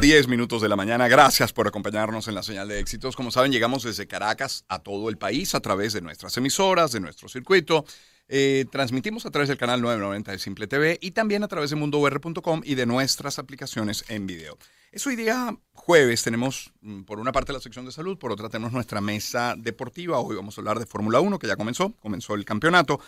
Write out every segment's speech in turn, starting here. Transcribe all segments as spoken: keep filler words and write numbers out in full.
diez minutos de la mañana. Gracias por acompañarnos en la señal de éxitos. Como saben, llegamos desde Caracas a todo el país a través de nuestras emisoras, de nuestro circuito. Eh, transmitimos a través del canal novecientos noventa de Simple T V y también a través de mundo u r punto com y de nuestras aplicaciones en video. Es hoy día jueves, tenemos por una parte la sección de salud, por otra tenemos nuestra mesa deportiva. Hoy vamos a hablar de Fórmula uno, que ya comenzó, comenzó el campeonato,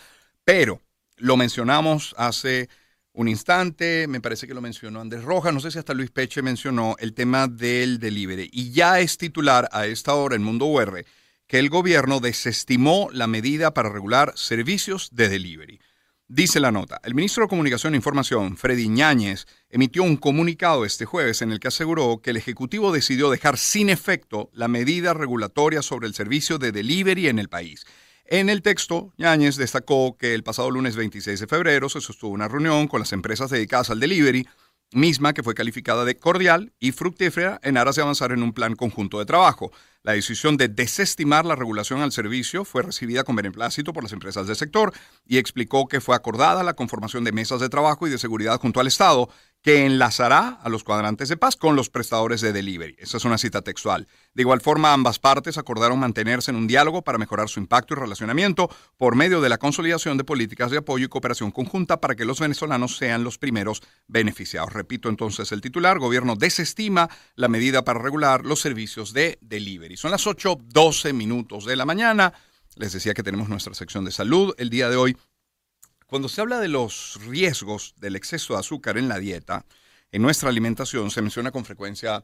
pero lo mencionamos hace un instante, me parece que lo mencionó Andrés Rojas, no sé si hasta Luis Peche mencionó el tema del delivery. Y ya es titular a esta hora en Mundo U R que el gobierno desestimó la medida para regular servicios de delivery. Dice la nota, el ministro de Comunicación e Información, Freddy Ñáñez, emitió un comunicado este jueves en el que aseguró que el Ejecutivo decidió dejar sin efecto la medida regulatoria sobre el servicio de delivery en el país. En el texto, Ñáñez destacó que el pasado lunes veintiséis de febrero se sostuvo una reunión con las empresas dedicadas al delivery, misma que fue calificada de cordial y fructífera en aras de avanzar en un plan conjunto de trabajo. La decisión de desestimar la regulación al servicio fue recibida con beneplácito por las empresas del sector y explicó que fue acordada la conformación de mesas de trabajo y de seguridad junto al Estado, que enlazará a los cuadrantes de paz con los prestadores de delivery. Esa es una cita textual. De igual forma, ambas partes acordaron mantenerse en un diálogo para mejorar su impacto y relacionamiento por medio de la consolidación de políticas de apoyo y cooperación conjunta para que los venezolanos sean los primeros beneficiados. Repito entonces el titular, gobierno desestima la medida para regular los servicios de delivery. Son las ocho doce minutos de la mañana. Les decía que tenemos nuestra sección de salud el día de hoy. Cuando se habla de los riesgos del exceso de azúcar en la dieta, en nuestra alimentación, se menciona con frecuencia